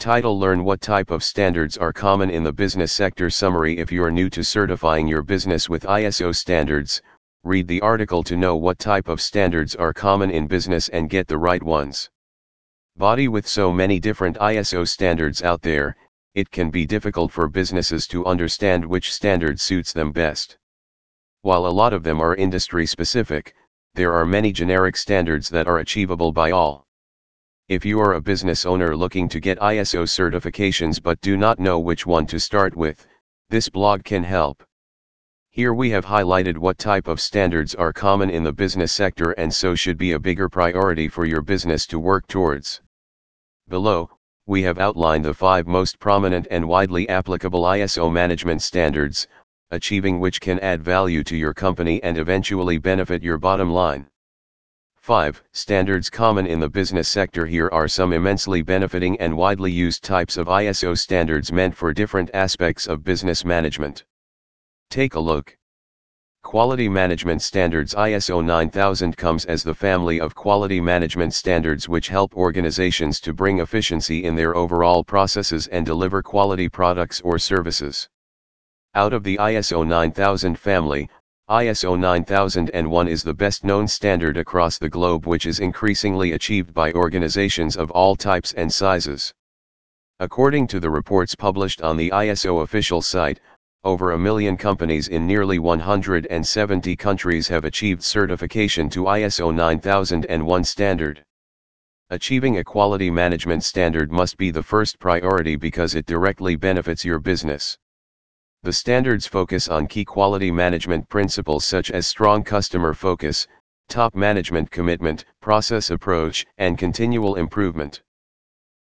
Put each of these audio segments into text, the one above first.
Title: Learn what type of standards are common in the business sector. Summary: If you're new to certifying your business with ISO standards, read the article to know what type of standards are common in business and get the right ones. Body: With so many different ISO standards out there, it can be difficult for businesses to understand which standard suits them best. While a lot of them are industry specific, there are many generic standards that are achievable by all. If you are a business owner looking to get ISO certifications but do not know which one to start with, this blog can help. Here we have highlighted what type of standards are common in the business sector and so should be a bigger priority for your business to work towards. Below, we have outlined the 5 most prominent and widely applicable ISO management standards, achieving which can add value to your company and eventually benefit your bottom line. 5. Standards common in the business sector. Here are some immensely benefiting and widely used types of ISO standards meant for different aspects of business management. Take a look. Quality Management Standards. ISO 9000 comes as the family of quality management standards which help organizations to bring efficiency in their overall processes and deliver quality products or services. Out of the ISO 9000 family, ISO 9001 is the best-known standard across the globe, which is increasingly achieved by organizations of all types and sizes. According to the reports published on the ISO official site, over 1 million companies in nearly 170 countries have achieved certification to ISO 9001 standard. Achieving a quality management standard must be the first priority because it directly benefits your business. The standards focus on key quality management principles such as strong customer focus, top management commitment, process approach, and continual improvement.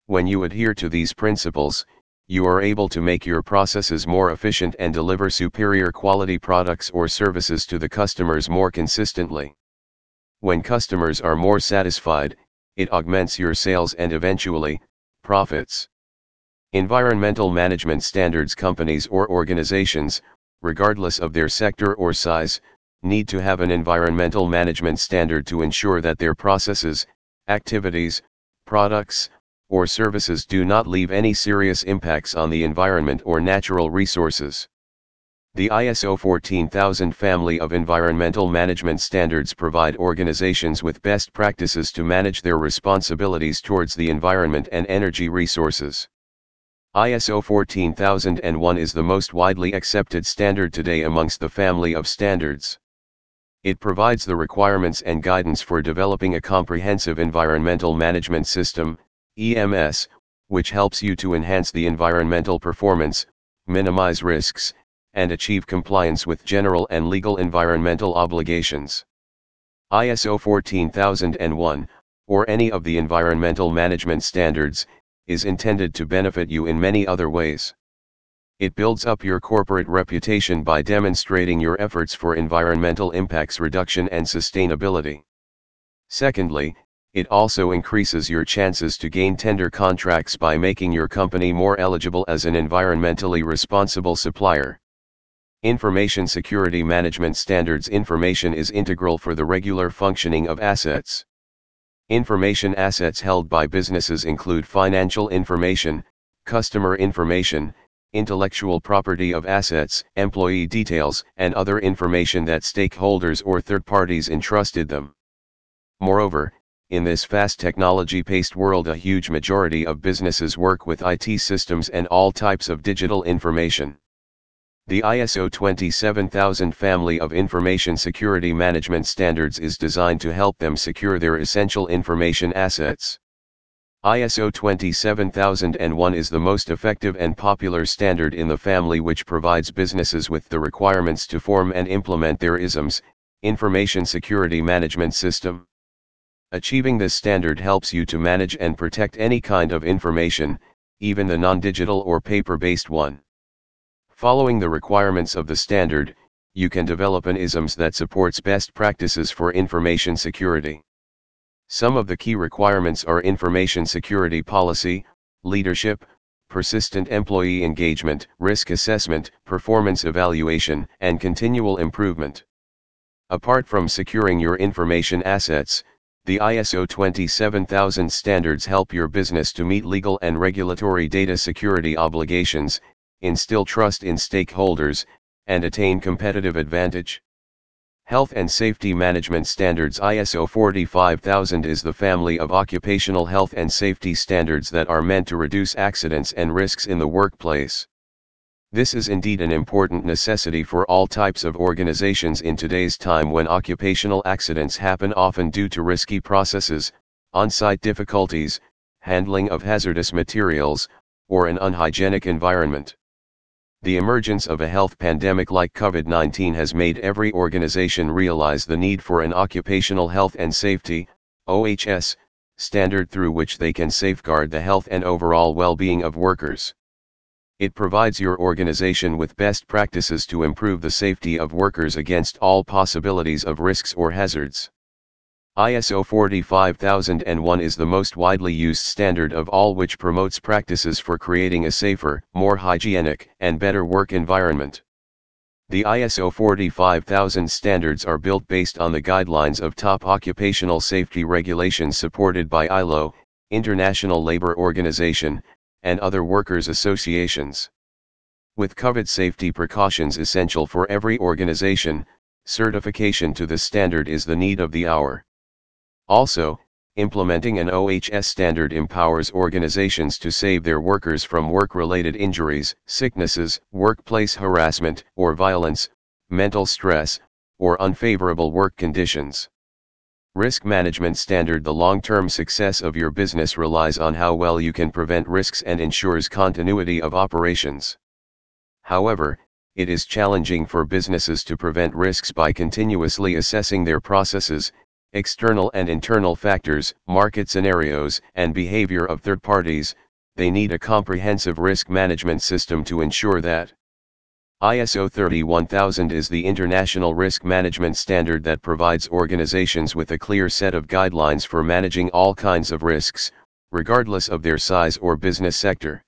When you adhere to these principles, you are able to make your processes more efficient and deliver superior quality products or services to the customers more consistently. When customers are more satisfied, it augments your sales and eventually, profits. Environmental Management Standards. Companies or organizations, regardless of their sector or size, need to have an environmental management standard to ensure that their processes, activities, products, or services do not leave any serious impacts on the environment or natural resources. The ISO 14000 family of environmental management standards provide organizations with best practices to manage their responsibilities towards the environment and energy resources. ISO 14001 is the most widely accepted standard today amongst the family of standards. It provides the requirements and guidance for developing a comprehensive environmental management system, EMS, which helps you to enhance the environmental performance, minimize risks, and achieve compliance with general and legal environmental obligations. ISO 14001, or any of the environmental management standards, is intended to benefit you in many other ways. It builds up your corporate reputation by demonstrating your efforts for environmental impacts reduction and sustainability. Secondly, it also increases your chances to gain tender contracts by making your company more eligible as an environmentally responsible supplier. Information Security Management Standards. Information is integral for the regular functioning of assets. Information assets held by businesses include financial information, customer information, intellectual property of assets, employee details, and other information that stakeholders or third parties entrusted them. Moreover, in this fast technology-paced world, a huge majority of businesses work with IT systems and all types of digital information. The ISO 27000 family of information security management standards is designed to help them secure their essential information assets. ISO 27001 is the most effective and popular standard in the family, which provides businesses with the requirements to form and implement their ISMS, Information Security Management System. Achieving this standard helps you to manage and protect any kind of information, even the non-digital or paper-based one. Following the requirements of the standard, you can develop an ISMS that supports best practices for information security. Some of the key requirements are information security policy, leadership, persistent employee engagement, risk assessment, performance evaluation, and continual improvement. Apart from securing your information assets, The ISO 27000 standards help your business to meet legal and regulatory data security obligations, instill trust in stakeholders, and attain competitive advantage. Health and Safety Management Standards ISO 45000 is the family of occupational health and safety standards that are meant to reduce accidents and risks in the workplace. This is indeed an important necessity for all types of organizations in today's time when occupational accidents happen often due to risky processes, on-site difficulties, handling of hazardous materials, or an unhygienic environment. The emergence of a health pandemic like COVID-19 has made every organization realize the need for an occupational health and safety (OHS) standard through which they can safeguard the health and overall well-being of workers. It provides your organization with best practices to improve the safety of workers against all possibilities of risks or hazards. ISO 45001 is the most widely used standard of all, which promotes practices for creating a safer, more hygienic, and better work environment. The ISO 45000 standards are built based on the guidelines of top occupational safety regulations supported by ILO, International Labour Organization, and other workers' associations. With COVID safety precautions essential for every organization, certification to this standard is the need of the hour. Also, implementing an OHS standard empowers organizations to save their workers from work-related injuries, sicknesses, workplace harassment or violence, mental stress, or unfavorable work conditions. Risk Management Standard: the long-term success of your business relies on how well you can prevent risks and ensures continuity of operations. However, it is challenging for businesses to prevent risks by continuously assessing their processes, external and internal factors, market scenarios, and behavior of third parties. They need a comprehensive risk management system to ensure that. ISO 31000 is the international risk management standard that provides organizations with a clear set of guidelines for managing all kinds of risks, regardless of their size or business sector.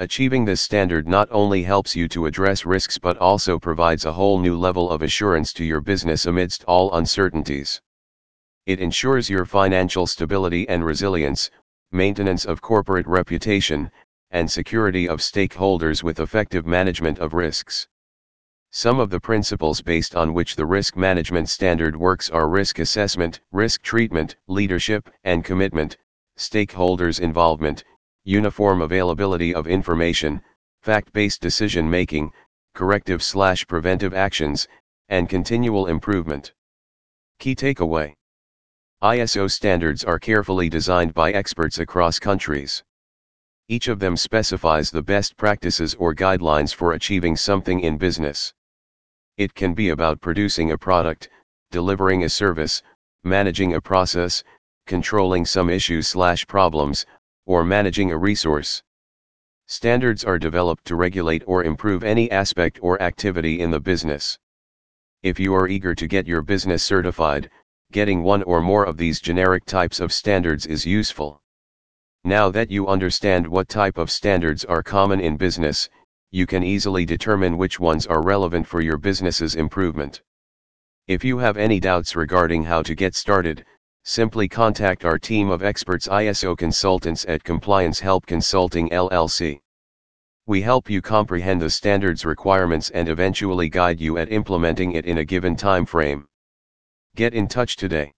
Achieving this standard not only helps you to address risks but also provides a whole new level of assurance to your business amidst all uncertainties. It ensures your financial stability and resilience, maintenance of corporate reputation, and security of stakeholders with effective management of risks. Some of the principles based on which the risk management standard works are risk assessment, risk treatment, leadership and commitment, stakeholders' involvement, uniform availability of information, fact-based decision-making, corrective/preventive actions, and continual improvement. Key takeaway: ISO standards are carefully designed by experts across countries. Each of them specifies the best practices or guidelines for achieving something in business. It can be about producing a product, delivering a service, managing a process, controlling some issues/problems, or managing a resource. Standards are developed to regulate or improve any aspect or activity in the business. If you are eager to get your business certified, getting one or more of these generic types of standards is useful. Now that you understand what type of standards are common in business, you can easily determine which ones are relevant for your business's improvement. If you have any doubts regarding how to get started, simply contact our team of experts ISO consultants at Compliance Help Consulting LLC. We help you comprehend the standard's requirements and eventually guide you at implementing it in a given time frame. Get in touch today.